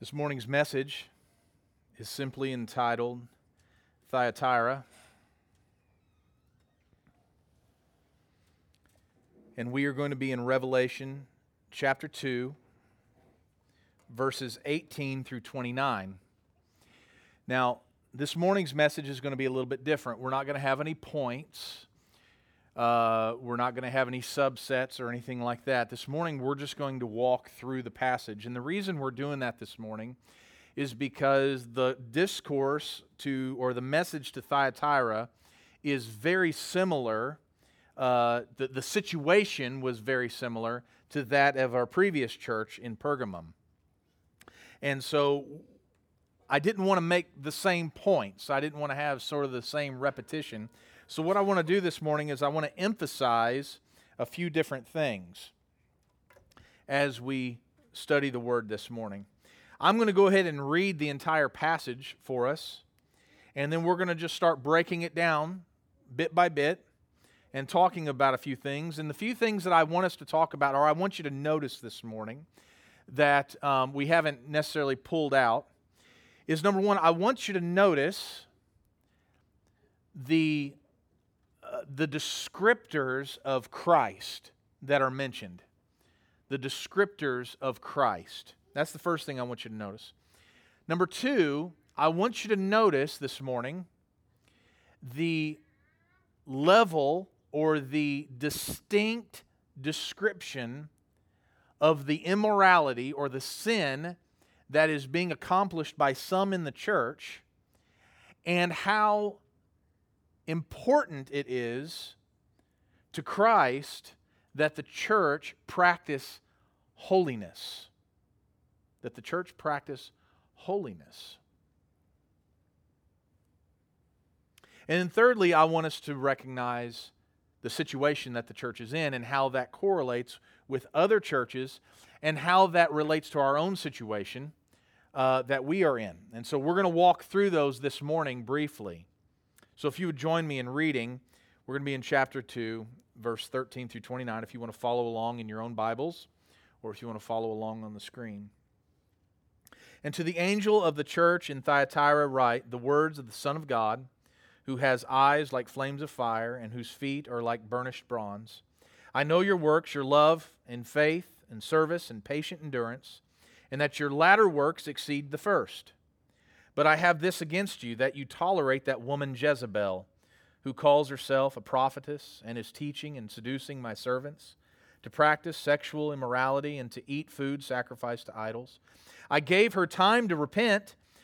This morning's message is simply entitled Thyatira, and we are going to be in Revelation chapter 2, verses 18 through 29. Now, this morning's message is going to be a little bit different. We're not going to have any points. We're not going to have any subsets or anything like that. This morning, we're just going to walk through the passage. And the reason we're doing that this morning is because the discourse to, or the message to Thyatira is very similar. The situation was very similar to that of our previous church in Pergamum. And so I didn't want to make the same points. I didn't want to have sort of the same repetition. So what I want to do this morning is I want to emphasize a few different things as we study the Word this morning. I'm going to go ahead and read the entire passage for us, and then we're going to just start breaking it down bit by bit and talking about a few things. And the few things that I want us to talk about, or I want you to notice this morning that we haven't necessarily pulled out, is number one, I want you to notice the descriptors of Christ that are mentioned. The descriptors of Christ. That's the first thing I want you to notice. Number two, I want you to notice this morning the level or the distinct description of the immorality or the sin that is being accomplished by some in the church, and how important it is to Christ that the church practice holiness. That the church practice holiness. And then thirdly, I want us to recognize the situation that the church is in and how that correlates with other churches and how that relates to our own situation that we are in. And so we're going to walk through those this morning briefly. So if you would join me in reading, we're going to be in chapter 2, verse 13 through 29, if you want to follow along in your own Bibles, or if you want to follow along on the screen. And to the angel of the church in Thyatira write the words of the Son of God, who has eyes like flames of fire, and whose feet are like burnished bronze. I know your works, your love, and faith, and service, and patient endurance, and that your latter works exceed the first. But I have this against you, that you tolerate that woman Jezebel, who calls herself a prophetess and is teaching and seducing my servants to practice sexual immorality and to eat food sacrificed to idols. I gave her time to repent,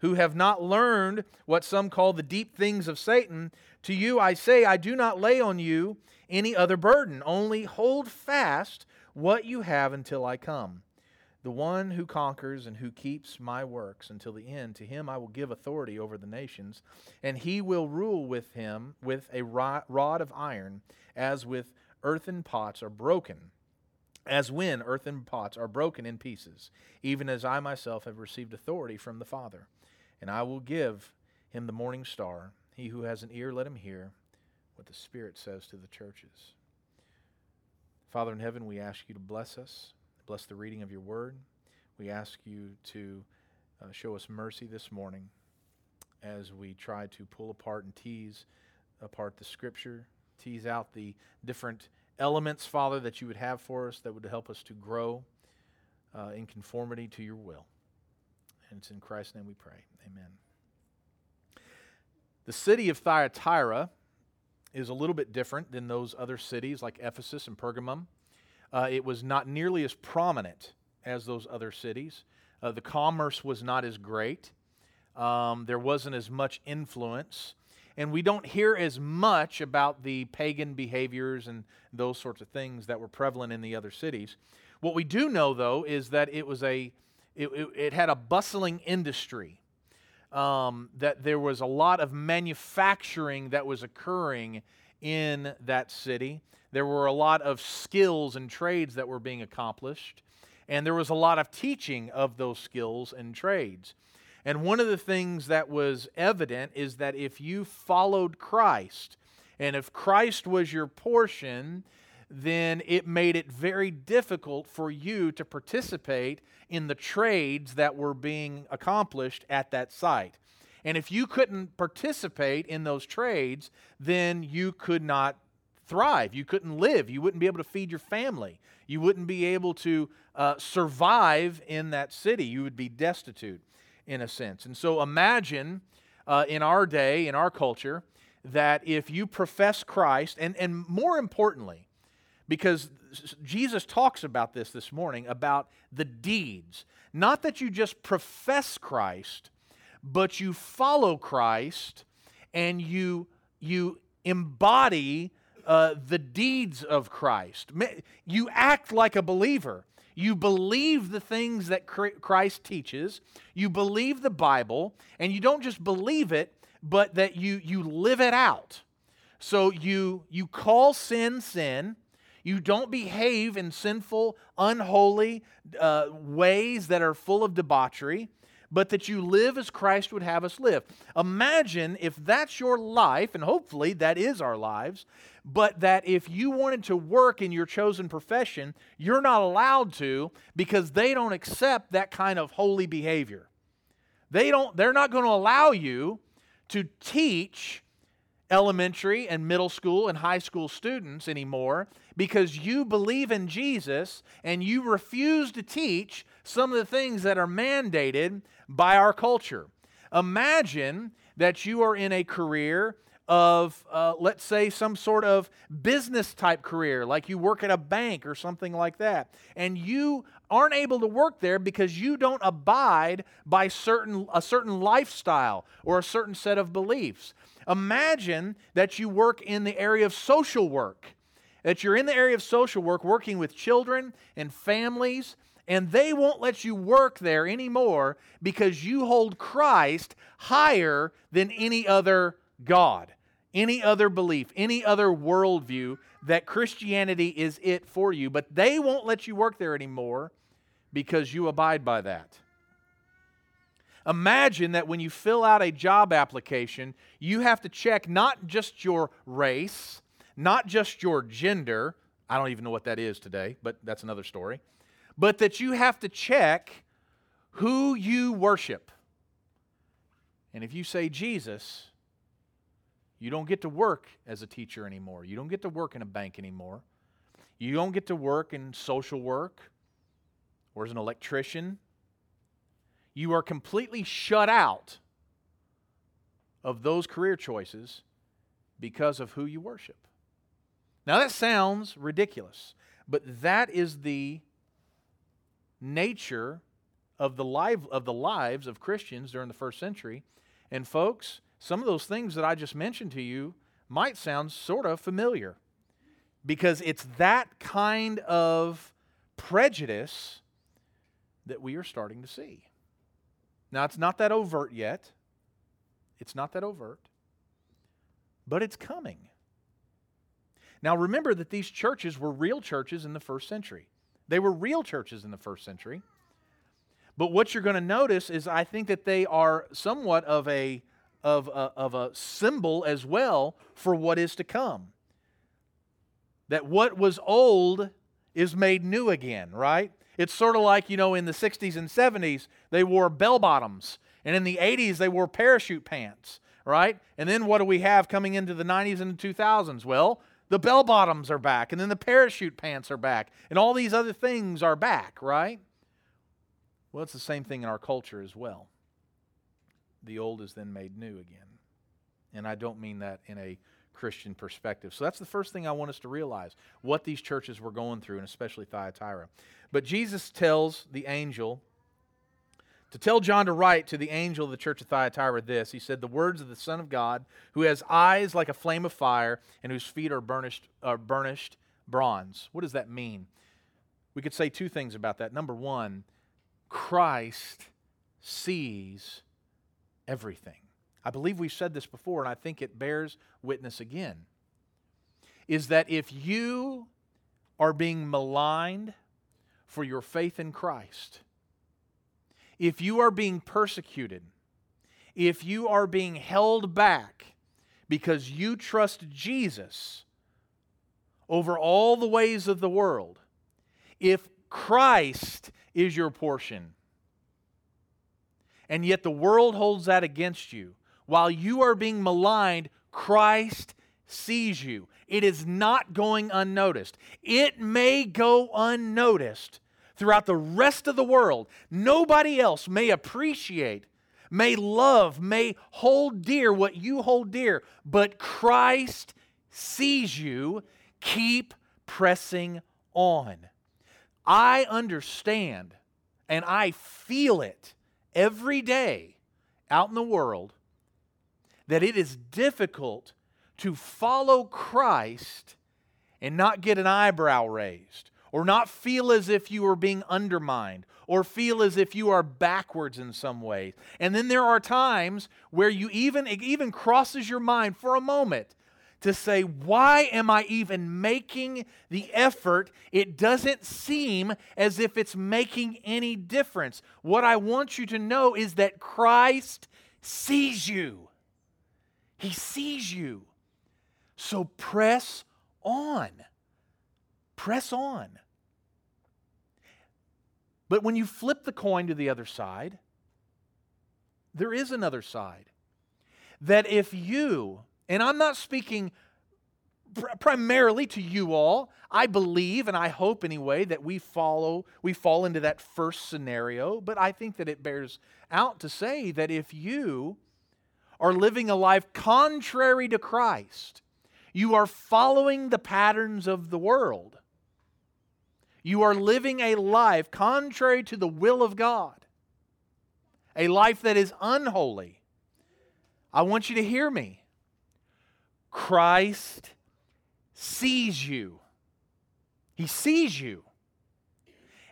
who have not learned what some call the deep things of Satan, to you I say, I do not lay on you any other burden, only hold fast what you have until I come. The one who conquers and who keeps my works until the end, to him I will give authority over the nations, and he will rule with him with a rod of iron, as with earthen pots are broken. As when earthen pots are broken in pieces, even as I myself have received authority from the Father. And I will give him the morning star. He who has an ear, let him hear what the Spirit says to the churches. Father in heaven, we ask you to bless us. Bless the reading of your word. We ask you to show us mercy this morning as we try to pull apart and tease apart the Scripture, tease out the different elements, Father, that you would have for us that would help us to grow in conformity to your will. And it's in Christ's name we pray. Amen. The city of Thyatira is a little bit different than those other cities like Ephesus and Pergamum. It was not nearly as prominent as those other cities. The commerce was not as great. There wasn't as much influence. And we don't hear as much about the pagan behaviors and those sorts of things that were prevalent in the other cities. What we do know, though, is that it had a bustling industry. that there was a lot of manufacturing that was occurring in that city. There were a lot of skills and trades that were being accomplished, and there was a lot of teaching of those skills and trades. And one of the things that was evident is that if you followed Christ, and if Christ was your portion, then it made it very difficult for you to participate in the trades that were being accomplished at that site. And if you couldn't participate in those trades, then you could not thrive. You couldn't live. You wouldn't be able to feed your family. You wouldn't be able to survive in that city. You would be destitute in a sense. And so imagine in our day, in our culture, that if you profess Christ, and more importantly, because Jesus talks about this morning, about the deeds. Not that you just profess Christ, but you follow Christ and you embody the deeds of Christ. You act like a believer. You believe the things that Christ teaches. You believe the Bible, and you don't just believe it, but that you live it out. So you call sin, sin. You don't behave in sinful, unholy ways that are full of debauchery, but that you live as Christ would have us live. Imagine if that's your life, and hopefully that is our lives, but that if you wanted to work in your chosen profession, you're not allowed to because they don't accept that kind of holy behavior. They're not going to allow you to teach elementary and middle school and high school students anymore because you believe in Jesus and you refuse to teach some of the things that are mandated by our culture. Imagine that you are in a career of, let's say, some sort of business-type career, like you work at a bank or something like that, and you aren't able to work there because you don't abide by a certain lifestyle or a certain set of beliefs. Imagine that you work in the area of social work, that you're in the area of social work working with children and families, and they won't let you work there anymore because you hold Christ higher than any other God, any other belief, any other worldview, that Christianity is it for you. But they won't let you work there anymore because you abide by that. Imagine that when you fill out a job application, you have to check not just your race, not just your gender. I don't even know what that is today, but that's another story. But that you have to check who you worship. And if you say Jesus, you don't get to work as a teacher anymore. You don't get to work in a bank anymore. You don't get to work in social work or as an electrician. You are completely shut out of those career choices because of who you worship. Now that sounds ridiculous, but that is the nature of the lives of Christians during the first century. And folks, some of those things that I just mentioned to you might sound sort of familiar because it's that kind of prejudice that we are starting to see. Now, it's not that overt yet. It's not that overt. But it's coming. Now, remember that these churches were real churches in the first century. They were real churches in the first century. But what you're going to notice is I think that they are somewhat of a symbol as well for what is to come. That what was old is made new again, right? It's sort of like, in the 60s and 70s, they wore bell-bottoms. And in the 80s, they wore parachute pants, right? And then what do we have coming into the 90s and the 2000s? Well, the bell-bottoms are back, and then the parachute pants are back, and all these other things are back, right? Well, it's the same thing in our culture as well. The old is then made new again. And I don't mean that in a Christian perspective. So that's the first thing I want us to realize, what these churches were going through, and especially Thyatira. But Jesus tells the angel, to tell John to write to the angel of the church of Thyatira this. He said, the words of the Son of God, who has eyes like a flame of fire, and whose feet are burnished bronze. What does that mean? We could say two things about that. Number one, Christ sees everything. I believe we've said this before, and I think it bears witness again, is that if you are being maligned for your faith in Christ, if you are being persecuted, if you are being held back because you trust Jesus over all the ways of the world, if Christ is your portion, and yet the world holds that against you, while you are being maligned, Christ sees you. It is not going unnoticed. It may go unnoticed throughout the rest of the world. Nobody else may appreciate, may love, may hold dear what you hold dear, but Christ sees you. Keep pressing on. I understand and I feel it every day out in the world that it is difficult to follow Christ and not get an eyebrow raised, or not feel as if you are being undermined, or feel as if you are backwards in some way. And then there are times where you it even crosses your mind for a moment to say, why am I even making the effort? It doesn't seem as if it's making any difference. What I want you to know is that Christ sees you. He sees you. So press on. Press on. But when you flip the coin to the other side, there is another side. That if you, and I'm not speaking primarily to you all, I believe and I hope anyway that we fall into that first scenario, but I think that it bears out to say that if you are living a life contrary to Christ, you are following the patterns of the world. You are living a life contrary to the will of God, a life that is unholy. I want you to hear me. Christ sees you. He sees you.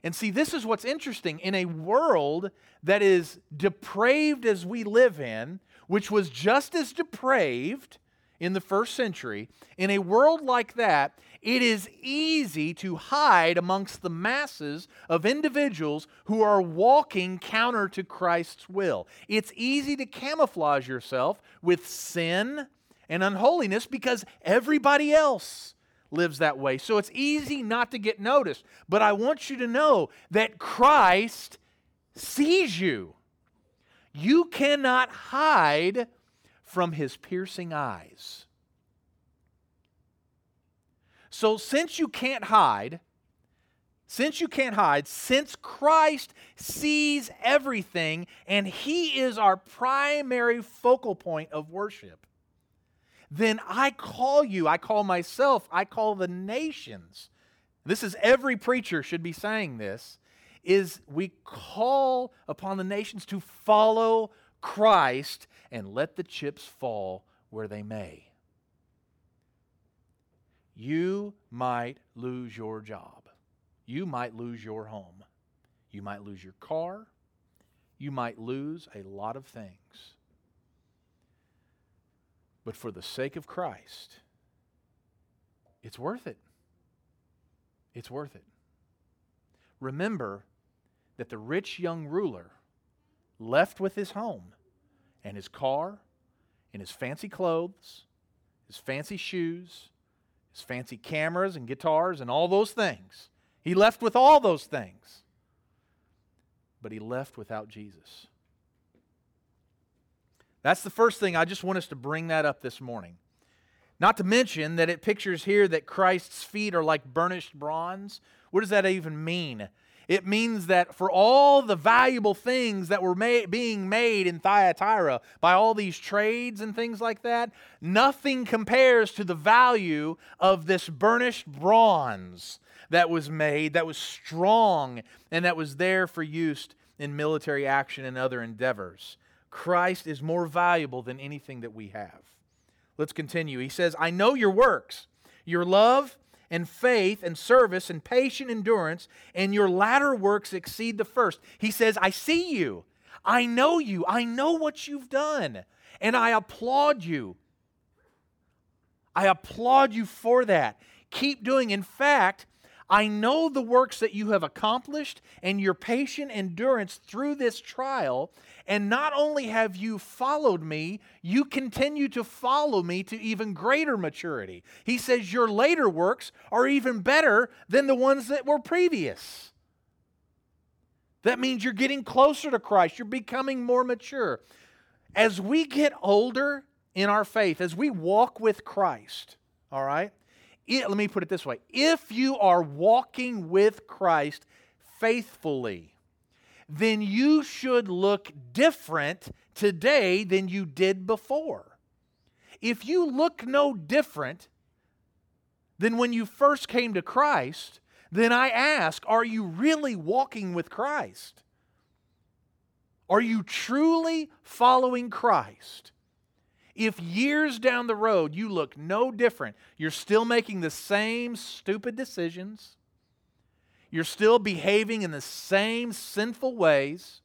And see, this is what's interesting. In a world that is depraved as we live in, which was just as depraved in the first century, in a world like that, it is easy to hide amongst the masses of individuals who are walking counter to Christ's will. It's easy to camouflage yourself with sin and unholiness because everybody else lives that way. So it's easy not to get noticed. But I want you to know that Christ sees you. You cannot hide from His piercing eyes. So since you can't hide, since Christ sees everything and He is our primary focal point of worship, then I call you, I call myself, I call the nations. This is every preacher should be saying this. Is we call upon the nations to follow Christ and let the chips fall where they may. You might lose your job. You might lose your home. You might lose your car. You might lose a lot of things. But for the sake of Christ, it's worth it. It's worth it. Remember that the rich young ruler left with his home and his car and his fancy clothes, his fancy shoes, his fancy cameras and guitars and all those things. He left with all those things, but he left without Jesus. That's the first thing. I just want us to bring that up this morning. Not to mention that it pictures here that Christ's feet are like burnished bronze. What does that even mean? It means that for all the valuable things that were being made in Thyatira by all these trades and things like that, nothing compares to the value of this burnished bronze that was made, that was strong, and that was there for use in military action and other endeavors. Christ is more valuable than anything that we have. Let's continue. He says, I know your works, your love, and faith, and service, and patient endurance, and your latter works exceed the first. He says, I see you. I know you. I know what you've done. And I applaud you. I applaud you for that. Keep doing. In fact, I know the works that you have accomplished and your patient endurance through this trial. And not only have you followed me, you continue to follow me to even greater maturity. He says your later works are even better than the ones that were previous. That means you're getting closer to Christ. You're becoming more mature. As we get older in our faith, as we walk with Christ, all right? Let me put it this way. If you are walking with Christ faithfully, then you should look different today than you did before. If you look no different than when you first came to Christ, then I ask, are you really walking with Christ? Are you truly following Christ? If years down the road you look no different, you're still making the same stupid decisions, you're still behaving in the same sinful ways,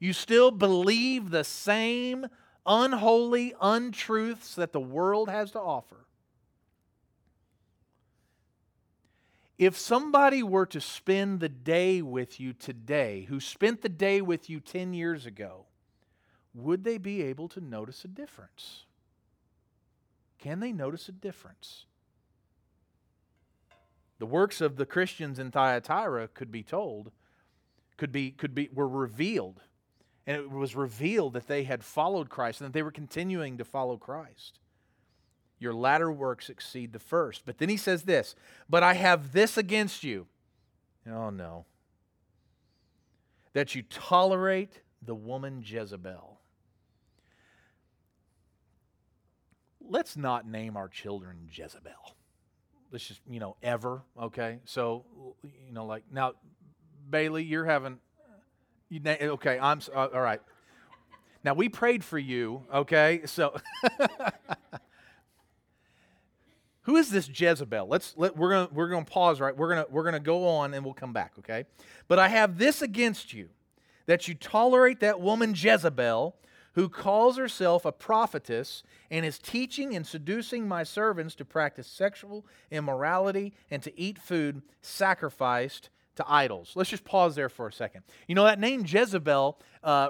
you still believe the same unholy untruths that the world has to offer. If somebody were to spend the day with you today, who spent the day with you 10 years ago, would they be able to notice a difference? Can they notice a difference? The works of the Christians in Thyatira could be told, were revealed. And it was revealed that they had followed Christ and that they were continuing to follow Christ. Your latter works exceed the first. But then he says this, but I have this against you. Oh no. That you tolerate the woman Jezebel. Let's not name our children Jezebel. Let's just, ever, okay? So, now, Bailey, you're having, okay, I'm, all right. Now, we prayed for you, okay? So, who is this Jezebel? We're gonna pause, right? We're gonna go on and we'll come back, okay? But I have this against you, that you tolerate that woman Jezebel, who calls herself a prophetess and is teaching and seducing my servants to practice sexual immorality and to eat food sacrificed to idols. Let's just pause there for a second. That name Jezebel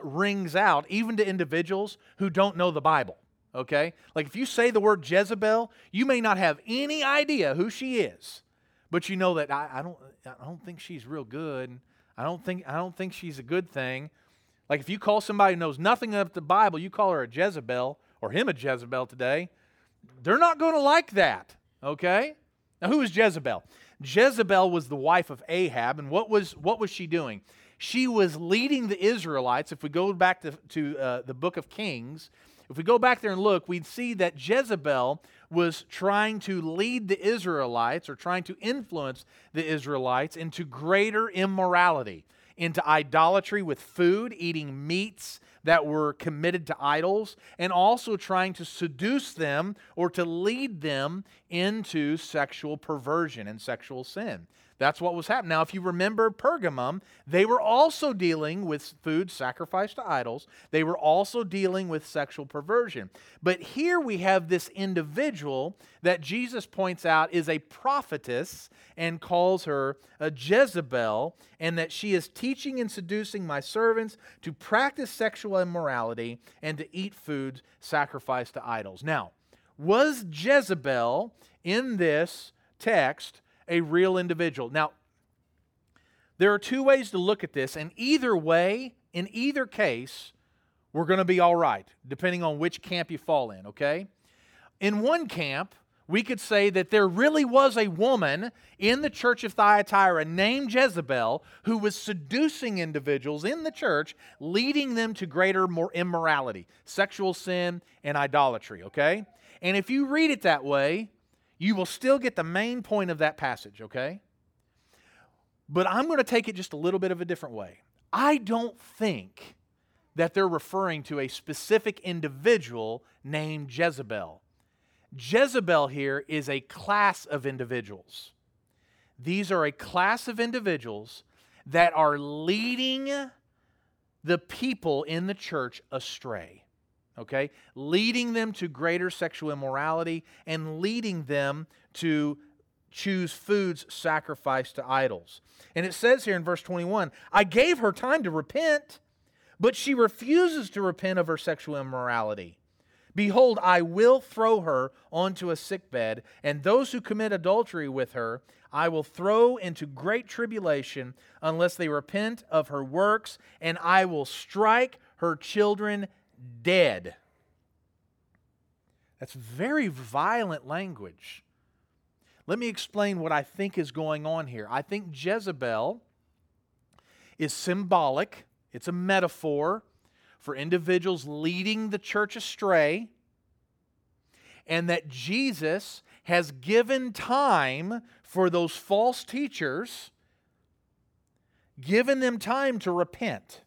rings out even to individuals who don't know the Bible. Okay? Like if you say the word Jezebel, you may not have any idea who she is, but you know that I don't think she's real good. I don't think she's a good thing. Like if you call somebody who knows nothing of the Bible, you call her a Jezebel or him a Jezebel today, they're not going to like that. Okay? Now who is Jezebel? Jezebel was the wife of Ahab, and what was she doing? She was leading the Israelites. If we go back to the book of Kings, if we go back there and look, we'd see that Jezebel was trying to lead the Israelites or trying to influence the Israelites into greater immorality, into idolatry with food, eating meats that were committed to idols, and also trying to seduce them or to lead them into sexual perversion and sexual sin. That's what was happening. Now, if you remember Pergamum, they were also dealing with food sacrificed to idols. They were also dealing with sexual perversion. But here we have this individual that Jesus points out is a prophetess and calls her a Jezebel, and that she is teaching and seducing my servants to practice sexual immorality and to eat foods sacrificed to idols. Now, was Jezebel in this text a real individual? Now, there are two ways to look at this, and either way, in either case, we're going to be all right, depending on which camp you fall in, okay? In one camp, we could say that there really was a woman in the church of Thyatira named Jezebel who was seducing individuals in the church, leading them to greater immorality, sexual sin, and idolatry, okay? And if you read it that way, you will still get the main point of that passage, okay? But I'm going to take it just a little bit of a different way. I don't think that they're referring to a specific individual named Jezebel. Jezebel here is a class of individuals. These are a class of individuals that are leading the people in the church astray, okay? Leading them to greater sexual immorality and leading them to choose foods sacrificed to idols. And it says here in verse 21, I gave her time to repent, but she refuses to repent of her sexual immorality. Behold, I will throw her onto a sickbed, and those who commit adultery with her I will throw into great tribulation unless they repent of her works, and I will strike her children dead. That's very violent language. Let me explain what I think is going on here. I think Jezebel is symbolic. It's a metaphor for individuals leading the church astray, and that Jesus has given time for those false teachers, given them time to repent.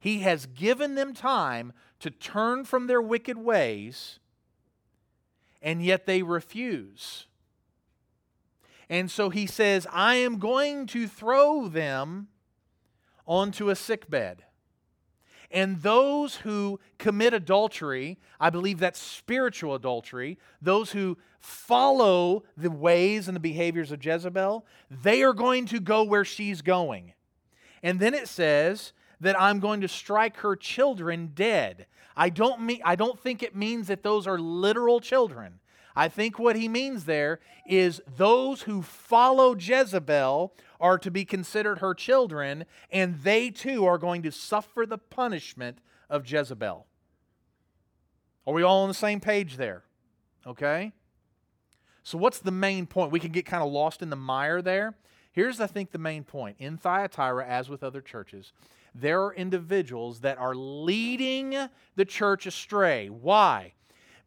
He has given them time to turn from their wicked ways, and yet they refuse. And so he says, I am going to throw them onto a sickbed. And those who commit adultery, I believe that's spiritual adultery, those who follow the ways and the behaviors of Jezebel, they are going to go where she's going. And then it says that I'm going to strike her children dead. I don't think it means that those are literal children. I think what he means there is those who follow Jezebel are to be considered her children, and they too are going to suffer the punishment of Jezebel. Are we all on the same page there? Okay? So what's the main point? We can get kind of lost in the mire there. Here's, I think, the main point. In Thyatira, as with other churches, there are individuals that are leading the church astray. Why?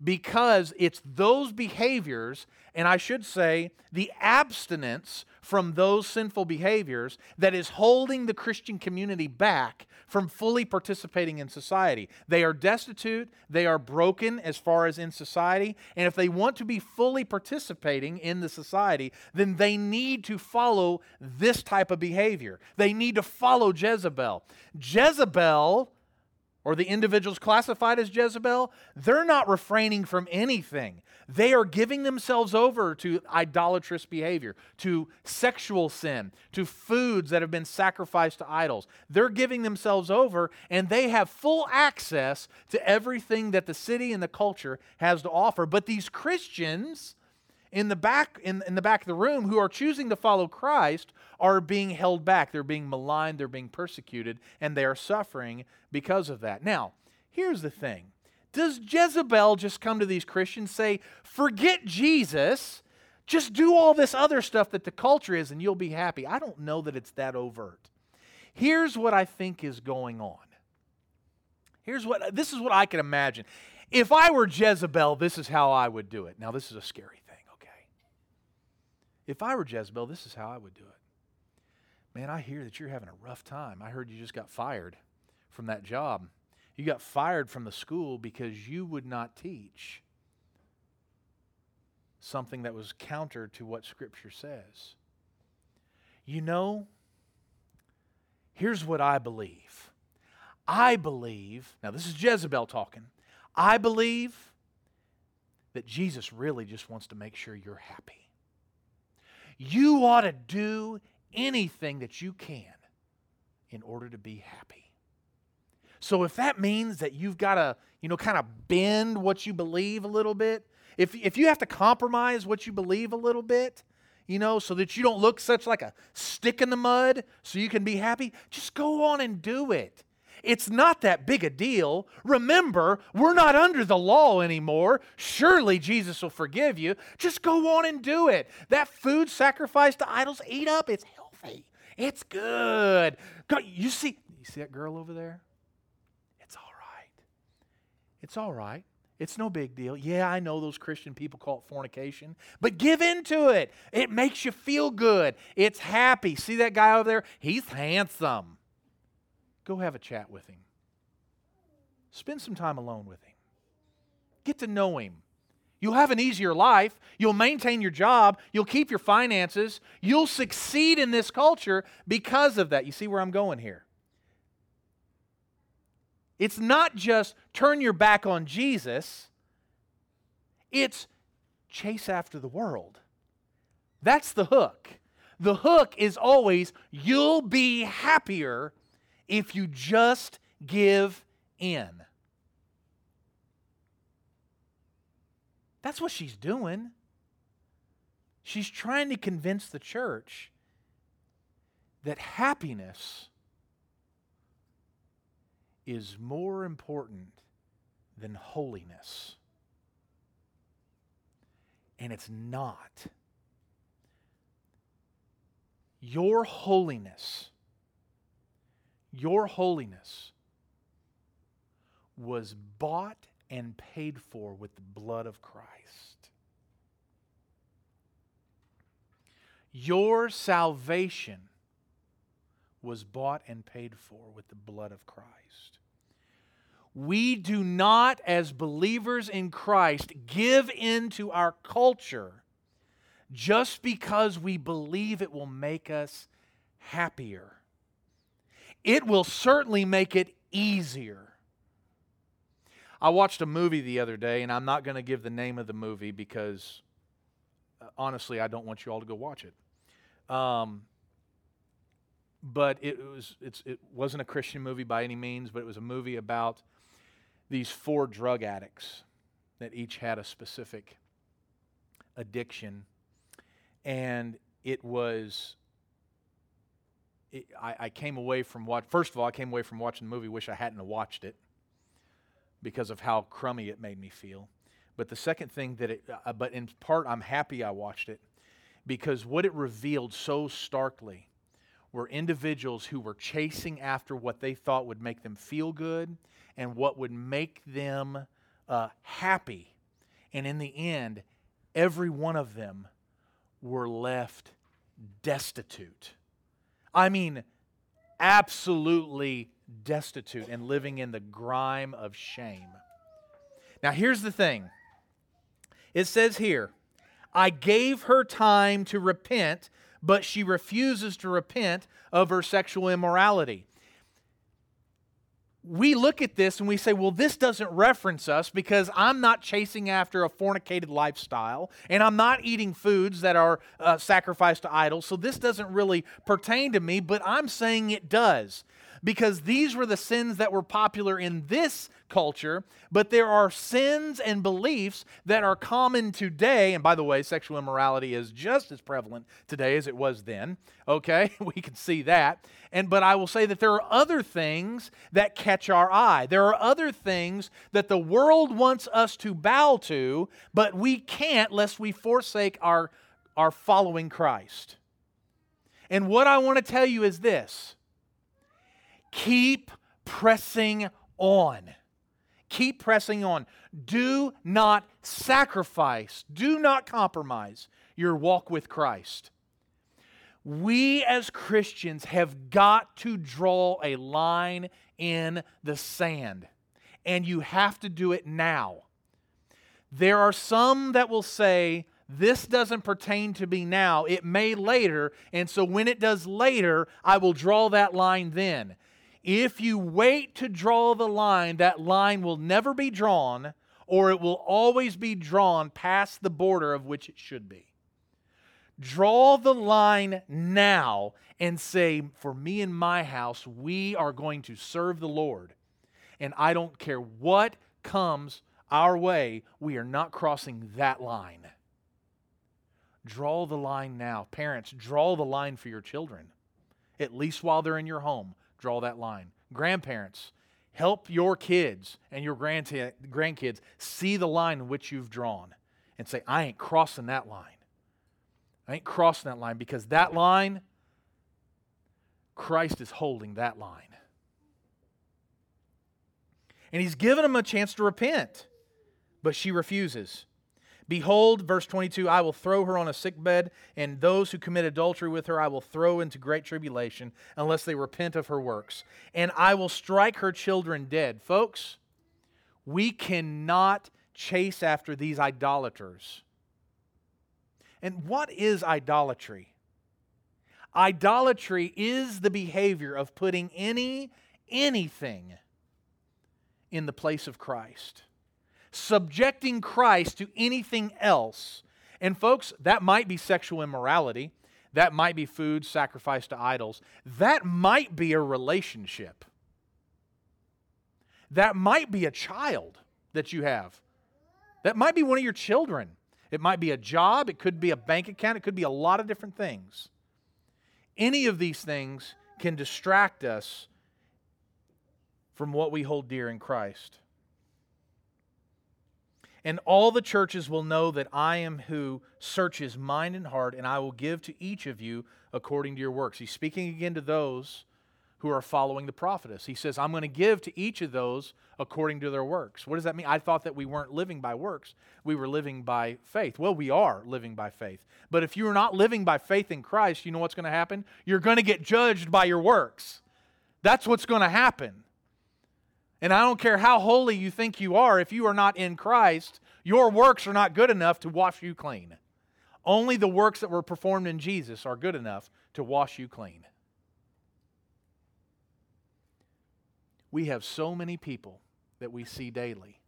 Because it's those behaviors, and I should say the abstinence from those sinful behaviors, that is holding the Christian community back from fully participating in society. They are destitute, they are broken as far as in society, and if they want to be fully participating in the society, then they need to follow this type of behavior. They need to follow Jezebel. Jezebel, or the individuals classified as Jezebel, they're not refraining from anything. They are giving themselves over to idolatrous behavior, to sexual sin, to foods that have been sacrificed to idols. They're giving themselves over, and they have full access to everything that the city and the culture has to offer. But these Christians in the back of the room who are choosing to follow Christ are being held back. They're being maligned, they're being persecuted, and they are suffering because of that. Now, here's the thing. Does Jezebel just come to these Christians, say, forget Jesus, just do all this other stuff that the culture is and you'll be happy? I don't know that it's that overt. Here's what I think is going on. This is what I can imagine. If I were Jezebel, this is how I would do it. Now, this is a scary thing. If I were Jezebel, this is how I would do it. Man, I hear that you're having a rough time. I heard you just got fired from that job. You got fired from the school because you would not teach something that was counter to what Scripture says. You know, here's what I believe. I believe, now this is Jezebel talking, I believe that Jesus really just wants to make sure you're happy. You ought to do anything that you can in order to be happy. So if that means that you've got to, kind of bend what you believe a little bit, if you have to compromise what you believe a little bit, so that you don't look such like a stick in the mud so you can be happy, just go on and do it. It's not that big a deal. Remember, we're not under the law anymore. Surely Jesus will forgive you. Just go on and do it. That food sacrificed to idols, eat up. It's healthy. It's good. You see that girl over there? It's all right. It's all right. It's no big deal. Yeah, I know those Christian people call it fornication, but give into it. It makes you feel good. It's happy. See that guy over there? He's handsome. Go have a chat with him. Spend some time alone with him. Get to know him. You'll have an easier life. You'll maintain your job. You'll keep your finances. You'll succeed in this culture because of that. You see where I'm going here? It's not just turn your back on Jesus. It's chase after the world. That's the hook. The hook is always, you'll be happier if you just give in. That's what she's doing. She's trying to convince the church that happiness is more important than holiness. And it's not. Your holiness was bought and paid for with the blood of Christ. Your salvation was bought and paid for with the blood of Christ. We do not, as believers in Christ, give in to our culture just because we believe it will make us happier. It will certainly make it easier. I watched a movie the other day, and I'm not going to give the name of the movie because, honestly, I don't want you all to go watch it. But it wasn't a Christian movie by any means, but it was a movie about these 4 drug addicts that each had a specific addiction. And I came away from watching the movie, wish I hadn't watched it because of how crummy it made me feel. But the second thing but in part I'm happy I watched it, because what it revealed so starkly were individuals who were chasing after what they thought would make them feel good and what would make them happy. And in the end, every one of them were left destitute. I mean, absolutely destitute and living in the grime of shame. Now, here's the thing. It says here, I gave her time to repent, but she refuses to repent of her sexual immorality. We look at this and we say, well, this doesn't reference us because I'm not chasing after a fornicated lifestyle and I'm not eating foods that are sacrificed to idols, so this doesn't really pertain to me, but I'm saying it does because these were the sins that were popular in this culture, but there are sins and beliefs that are common today. And by the way, sexual immorality is just as prevalent today as it was then. Okay, we can see that. But I will say that there are other things that catch our eye. There are other things that the world wants us to bow to, but we can't lest we forsake our following Christ. And what I want to tell you is this. Keep pressing on. Keep pressing on. Do not sacrifice. Do not compromise your walk with Christ. We as Christians have got to draw a line in the sand, and you have to do it now. There are some that will say, this doesn't pertain to me now. It may later, and so when it does later, I will draw that line then. If you wait to draw the line, that line will never be drawn, or it will always be drawn past the border of which it should be. Draw the line now and say, for me and my house, we are going to serve the Lord. And I don't care what comes our way, we are not crossing that line. Draw the line now. Parents, draw the line for your children, at least while they're in your home. Draw that line. Grandparents, help your kids and your grandkids see the line in which you've drawn and say, I ain't crossing that line. I ain't crossing that line because that line, Christ is holding that line. And He's given them a chance to repent, but she refuses. Behold, verse 22, I will throw her on a sickbed, and those who commit adultery with her I will throw into great tribulation unless they repent of her works. And I will strike her children dead. Folks, we cannot chase after these idolaters. And what is idolatry? Idolatry is the behavior of putting anything in the place of Christ. Subjecting Christ to anything else. And folks, that might be sexual immorality. That might be food sacrificed to idols. That might be a relationship. That might be a child that you have. That might be one of your children. It might be a job. It could be a bank account. It could be a lot of different things. Any of these things can distract us from what we hold dear in Christ. And all the churches will know that I am who searches mind and heart, and I will give to each of you according to your works. He's speaking again to those who are following the prophetess. He says, I'm going to give to each of those according to their works. What does that mean? I thought that we weren't living by works. We were living by faith. Well, we are living by faith. But if you're not living by faith in Christ, you know what's going to happen? You're going to get judged by your works. That's what's going to happen. And I don't care how holy you think you are, if you are not in Christ, your works are not good enough to wash you clean. Only the works that were performed in Jesus are good enough to wash you clean. We have so many people that we see daily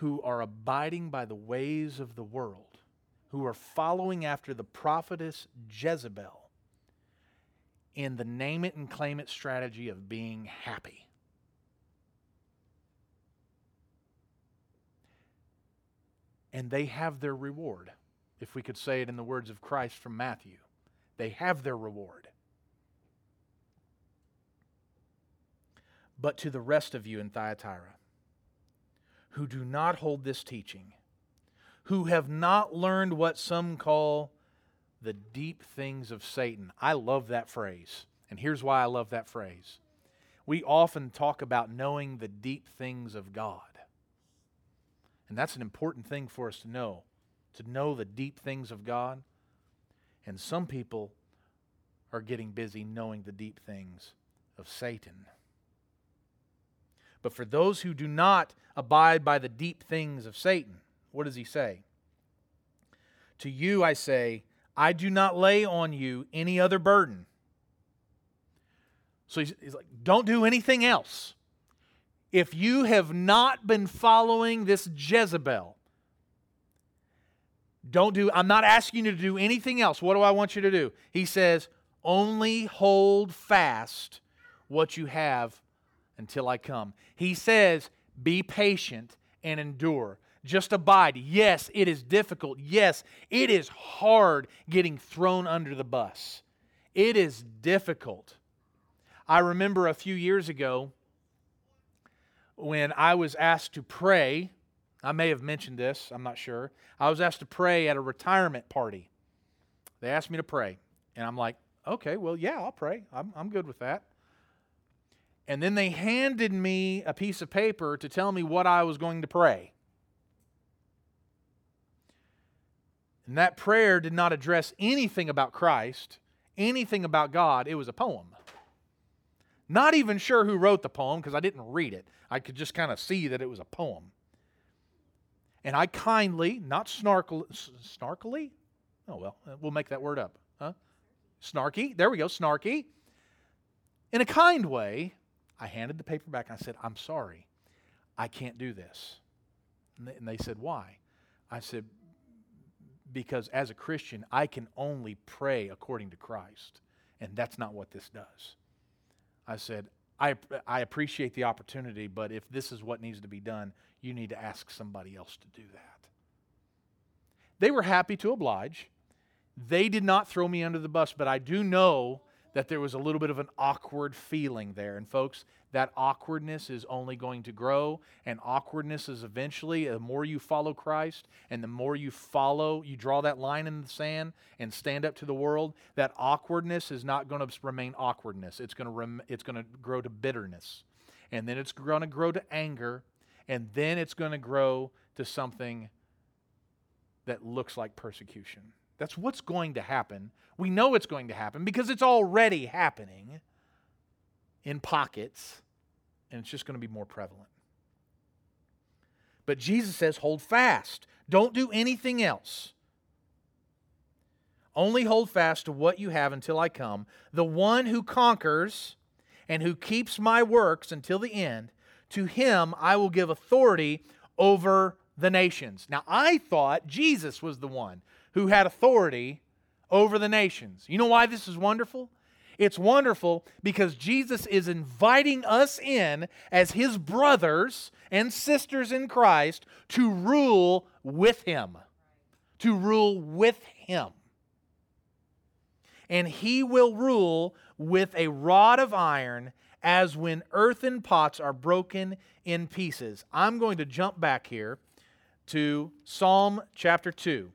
who are abiding by the ways of the world, who are following after the prophetess Jezebel, in the name it and claim it strategy of being happy. And they have their reward. If we could say it in the words of Christ from Matthew, they have their reward. But to the rest of you in Thyatira, who do not hold this teaching, who have not learned what some call the deep things of Satan. I love that phrase. And here's why I love that phrase. We often talk about knowing the deep things of God. And that's an important thing for us to know the deep things of God. And some people are getting busy knowing the deep things of Satan. But for those who do not abide by the deep things of Satan, what does he say? To you I say, I do not lay on you any other burden. So he's like, don't do anything else. If you have not been following this Jezebel, I'm not asking you to do anything else. What do I want you to do? He says, only hold fast what you have until I come. He says, be patient and endure. Just abide. Yes, it is difficult. Yes, it is hard getting thrown under the bus. It is difficult. I remember a few years ago when I was asked to pray. I may have mentioned this, I'm not sure. I was asked to pray at a retirement party. They asked me to pray. And I'm like, okay, well, yeah, I'll pray. I'm good with that. And then they handed me a piece of paper to tell me what I was going to pray. And that prayer did not address anything about Christ, anything about God. It was a poem. Not even sure who wrote the poem because I didn't read it. I could just kind of see that it was a poem. And I kindly, not snarkily? Oh, well, we'll make that word up. Huh? Snarky. There we go, snarky. In a kind way, I handed the paper back and I said, I'm sorry, I can't do this. And they said, why? I said, because as a Christian, I can only pray according to Christ. And that's not what this does. I said, I appreciate the opportunity, but if this is what needs to be done, you need to ask somebody else to do that. They were happy to oblige. They did not throw me under the bus, but I do know that there was a little bit of an awkward feeling there. And folks, that awkwardness is only going to grow, and awkwardness is eventually, the more you follow Christ, and the more you draw that line in the sand and stand up to the world, that awkwardness is not going to remain awkwardness. It's going to grow to bitterness, and then it's going to grow to anger, and then it's going to grow to something that looks like persecution. That's what's going to happen. We know it's going to happen because it's already happening in pockets, and it's just going to be more prevalent. But Jesus says, hold fast. Don't do anything else. Only hold fast to what you have until I come. The one who conquers and who keeps my works until the end, to him I will give authority over the nations. Now, I thought Jesus was the one who had authority over the nations. You know why this is wonderful? It's wonderful because Jesus is inviting us in as his brothers and sisters in Christ to rule with him. To rule with him. And he will rule with a rod of iron as when earthen pots are broken in pieces. I'm going to jump back here to Psalm chapter 2.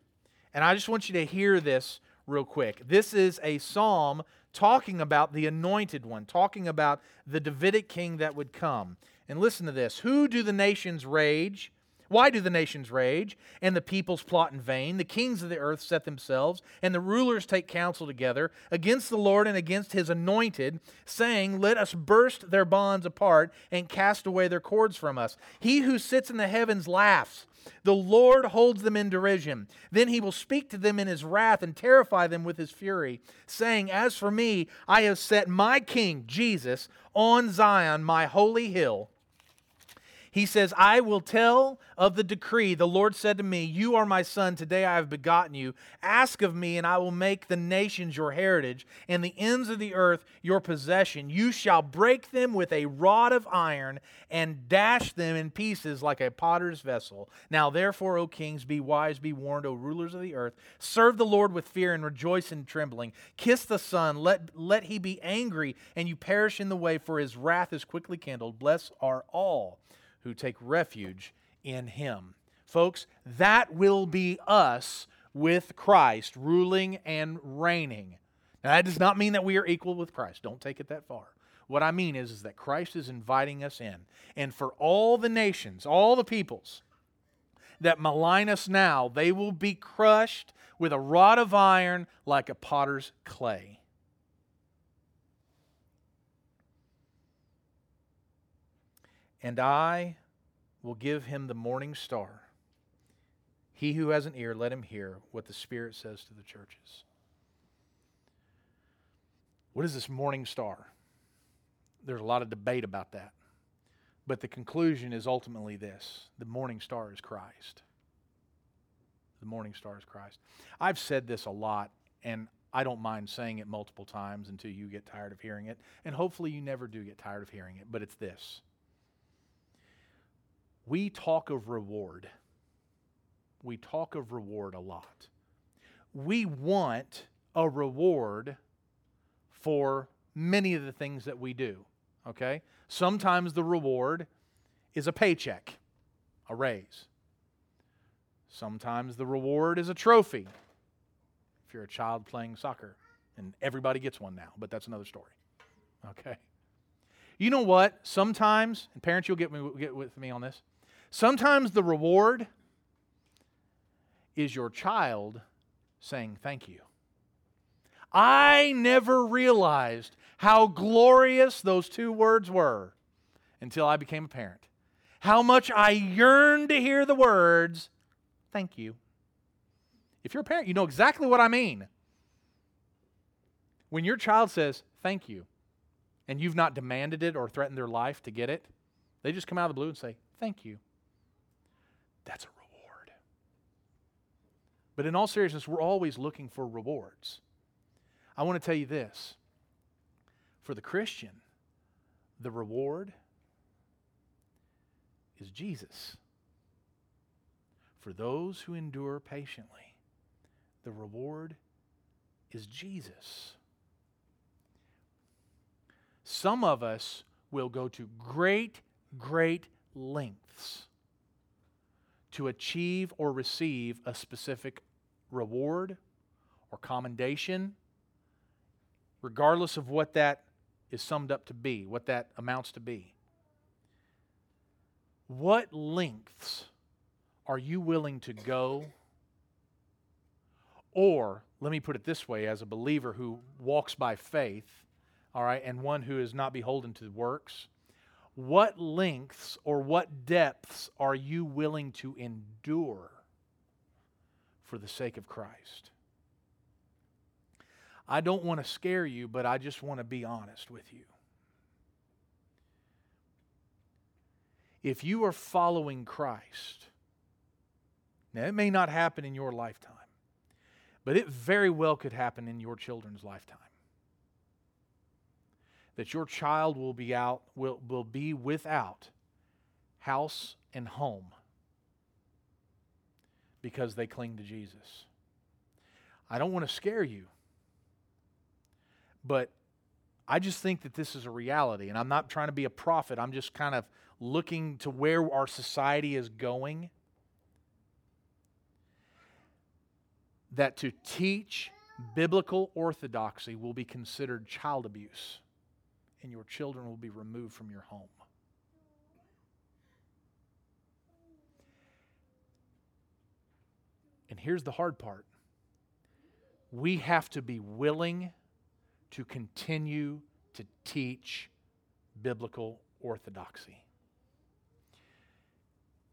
And I just want you to hear this real quick. This is a psalm talking about the anointed one, talking about the Davidic king that would come. And listen to this. Who do the nations rage? Why do the nations rage, and the peoples plot in vain? The kings of the earth set themselves, and the rulers take counsel together against the Lord and against his anointed, saying, let us burst their bonds apart and cast away their cords from us. He who sits in the heavens laughs. The Lord holds them in derision. Then he will speak to them in his wrath and terrify them with his fury, saying, as for me, I have set my King, Jesus, on Zion, my holy hill. He says, I will tell of the decree. The Lord said to me, you are my son, today I have begotten you. Ask of me, and I will make the nations your heritage, and the ends of the earth your possession. You shall break them with a rod of iron, and dash them in pieces like a potter's vessel. Now therefore, O kings, be wise, be warned, O rulers of the earth. Serve the Lord with fear, and rejoice in trembling. Kiss the Son, let he be angry, and you perish in the way, for his wrath is quickly kindled. Blessed are all who take refuge in him. Folks, that will be us with Christ, ruling and reigning. Now, that does not mean that we are equal with Christ. Don't take it that far. What I mean is that Christ is inviting us in. And for all the nations, all the peoples that malign us now, they will be crushed with a rod of iron like a potter's clay. And I will give him the morning star. He who has an ear, let him hear what the Spirit says to the churches. What is this morning star? There's a lot of debate about that. But the conclusion is ultimately this. The morning star is Christ. The morning star is Christ. I've said this a lot, and I don't mind saying it multiple times until you get tired of hearing it. And hopefully you never do get tired of hearing it, but it's this. We talk of reward. We talk of reward a lot. We want a reward for many of the things that we do, okay? Sometimes the reward is a paycheck, a raise. Sometimes the reward is a trophy. If you're a child playing soccer, and everybody gets one now, but that's another story, okay? You know what? Sometimes, and parents, you'll get with me on this. Sometimes the reward is your child saying thank you. I never realized how glorious those two words were until I became a parent. How much I yearned to hear the words, thank you. If you're a parent, you know exactly what I mean. When your child says thank you, and you've not demanded it or threatened their life to get it, they just come out of the blue and say, thank you. That's a reward. But in all seriousness, we're always looking for rewards. I want to tell you this. For the Christian, the reward is Jesus. For those who endure patiently, the reward is Jesus. Some of us will go to great, great lengths to achieve or receive a specific reward or commendation, regardless of what that is summed up to be, what that amounts to be. What lengths are you willing to go? Or, let me put it this way, as a believer who walks by faith, all right, and one who is not beholden to works, what lengths or what depths are you willing to endure for the sake of Christ? I don't want to scare you, but I just want to be honest with you. if you are following Christ, now it may not happen in your lifetime, but it very well could happen in your children's lifetime. That your child will be without house and home because they cling to Jesus. I don't want to scare you, but I just think that this is a reality, and I'm not trying to be a prophet. I'm just kind of looking to where our society is going. That to teach biblical orthodoxy will be considered child abuse, and your children will be removed from your home. And here's the hard part. We have to be willing to continue to teach biblical orthodoxy.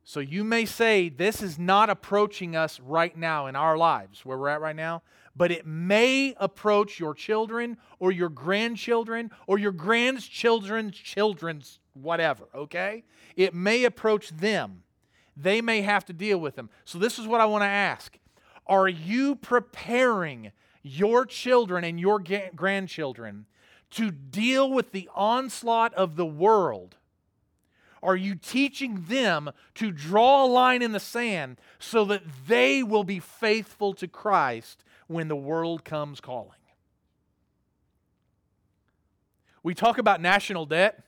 So you may say, this is not approaching us right now in our lives, where we're at right now, but it may approach your children or your grandchildren or your grandchildren's children's whatever, okay? It may approach them. They may have to deal with them. So this is what I want to ask. Are you preparing your children and your grandchildren to deal with the onslaught of the world? Are you teaching them to draw a line in the sand so that they will be faithful to Christ when the world comes calling? We talk about national debt,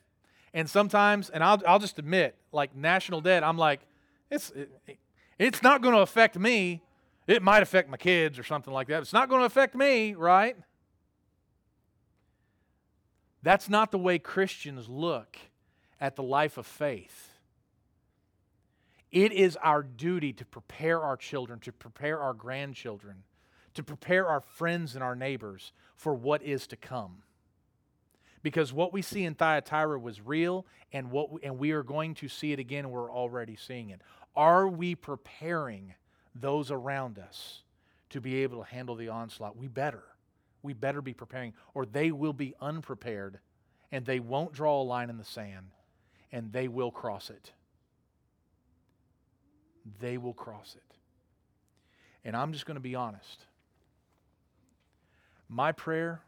and sometimes, and I'll just admit, like national debt, I'm like, it's not going to affect me. It might affect my kids or something like that. It's not going to affect me, right? That's not the way Christians look at the life of faith. It is our duty to prepare our children, to prepare our grandchildren, to prepare our friends and our neighbors for what is to come. Because what we see in Thyatira was real, and we are going to see it again, and we're already seeing it. Are we preparing those around us to be able to handle the onslaught? We better be preparing, or they will be unprepared, and they won't draw a line in the sand, and they will cross it. They will cross it. And I'm just going to be honest. My prayer,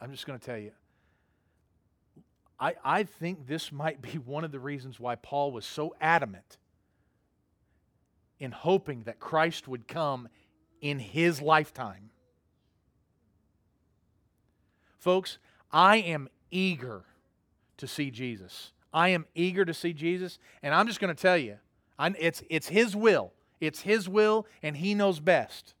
I'm just going to tell you, I think this might be one of the reasons why Paul was so adamant in hoping that Christ would come in his lifetime. Folks, I am eager to see Jesus. I am eager to see Jesus, and I'm just going to tell you, it's His will. It's His will, and He knows best.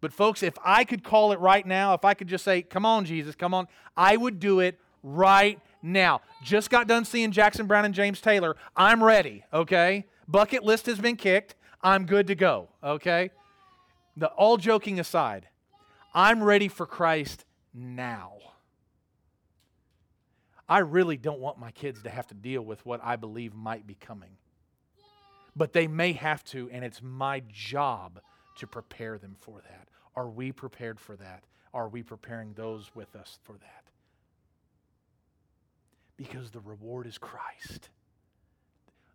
But folks, if I could call it right now, if I could just say, come on, Jesus, come on, I would do it right now. Just got done seeing Jackson Browne and James Taylor. I'm ready, okay? Bucket list has been kicked. I'm good to go, okay? All joking aside, I'm ready for Christ now. I really don't want my kids to have to deal with what I believe might be coming. But they may have to, and it's my job to prepare them for that. Are we prepared for that? Are we preparing those with us for that? Because the reward is Christ.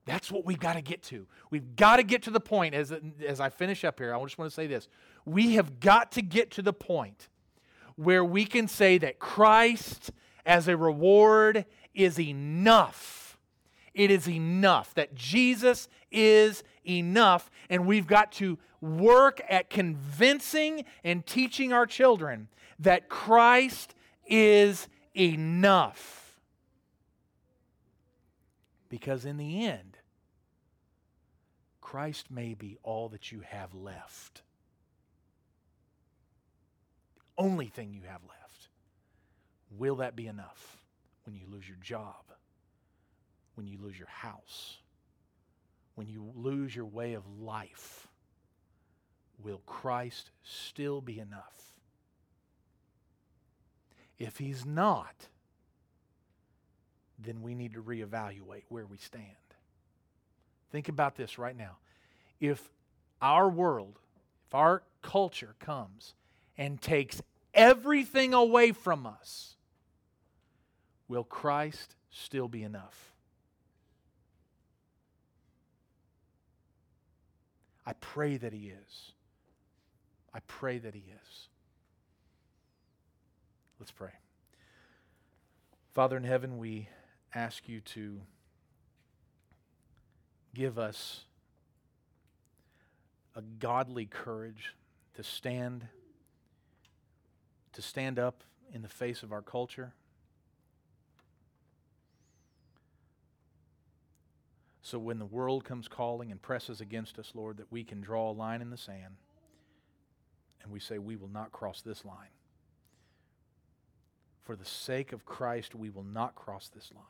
That's what we've got to get to. We've got to get to the point, as I finish up here, I just want to say this. We have got to get to the point where we can say that Christ as a reward is enough. It is enough. That Jesus is enough. And we've got to work at convincing and teaching our children that Christ is enough. Because in the end, Christ may be all that you have left. The only thing you have left. Will that be enough when you lose your job, when you lose your house, when you lose your way of life? Will Christ still be enough? If He's not, then we need to reevaluate where we stand. Think about this right now. If our world, if our culture comes and takes everything away from us, will Christ still be enough? I pray that he is. I pray that he is. Let's pray. Father in heaven, we ask you to give us a godly courage to stand up in the face of our culture. So when the world comes calling and presses against us, Lord, that we can draw a line in the sand and we say, we will not cross this line. For the sake of Christ, we will not cross this line.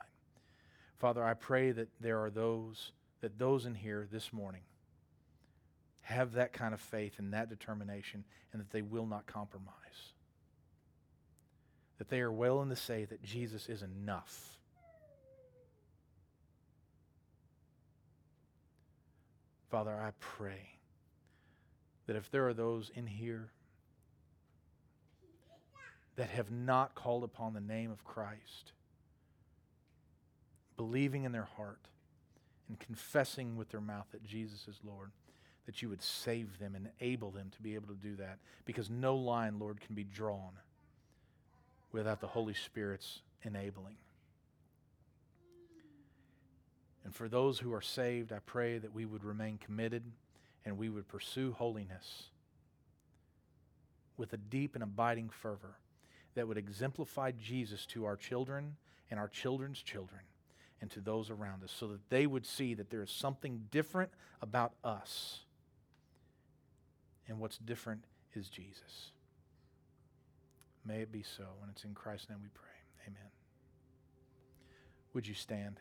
Father, I pray that there are those in here this morning have that kind of faith and that determination, and that they will not compromise. That they are willing to say that Jesus is enough. Father, I pray that if there are those in here that have not called upon the name of Christ, believing in their heart and confessing with their mouth that Jesus is Lord, that you would save them and enable them to be able to do that, because no line, Lord, can be drawn without the Holy Spirit's enabling. And for those who are saved, I pray that we would remain committed and we would pursue holiness with a deep and abiding fervor that would exemplify Jesus to our children and our children's children and to those around us, so that they would see that there is something different about us. And what's different is Jesus. May it be so, and it's in Christ's name we pray. Amen. Would you stand?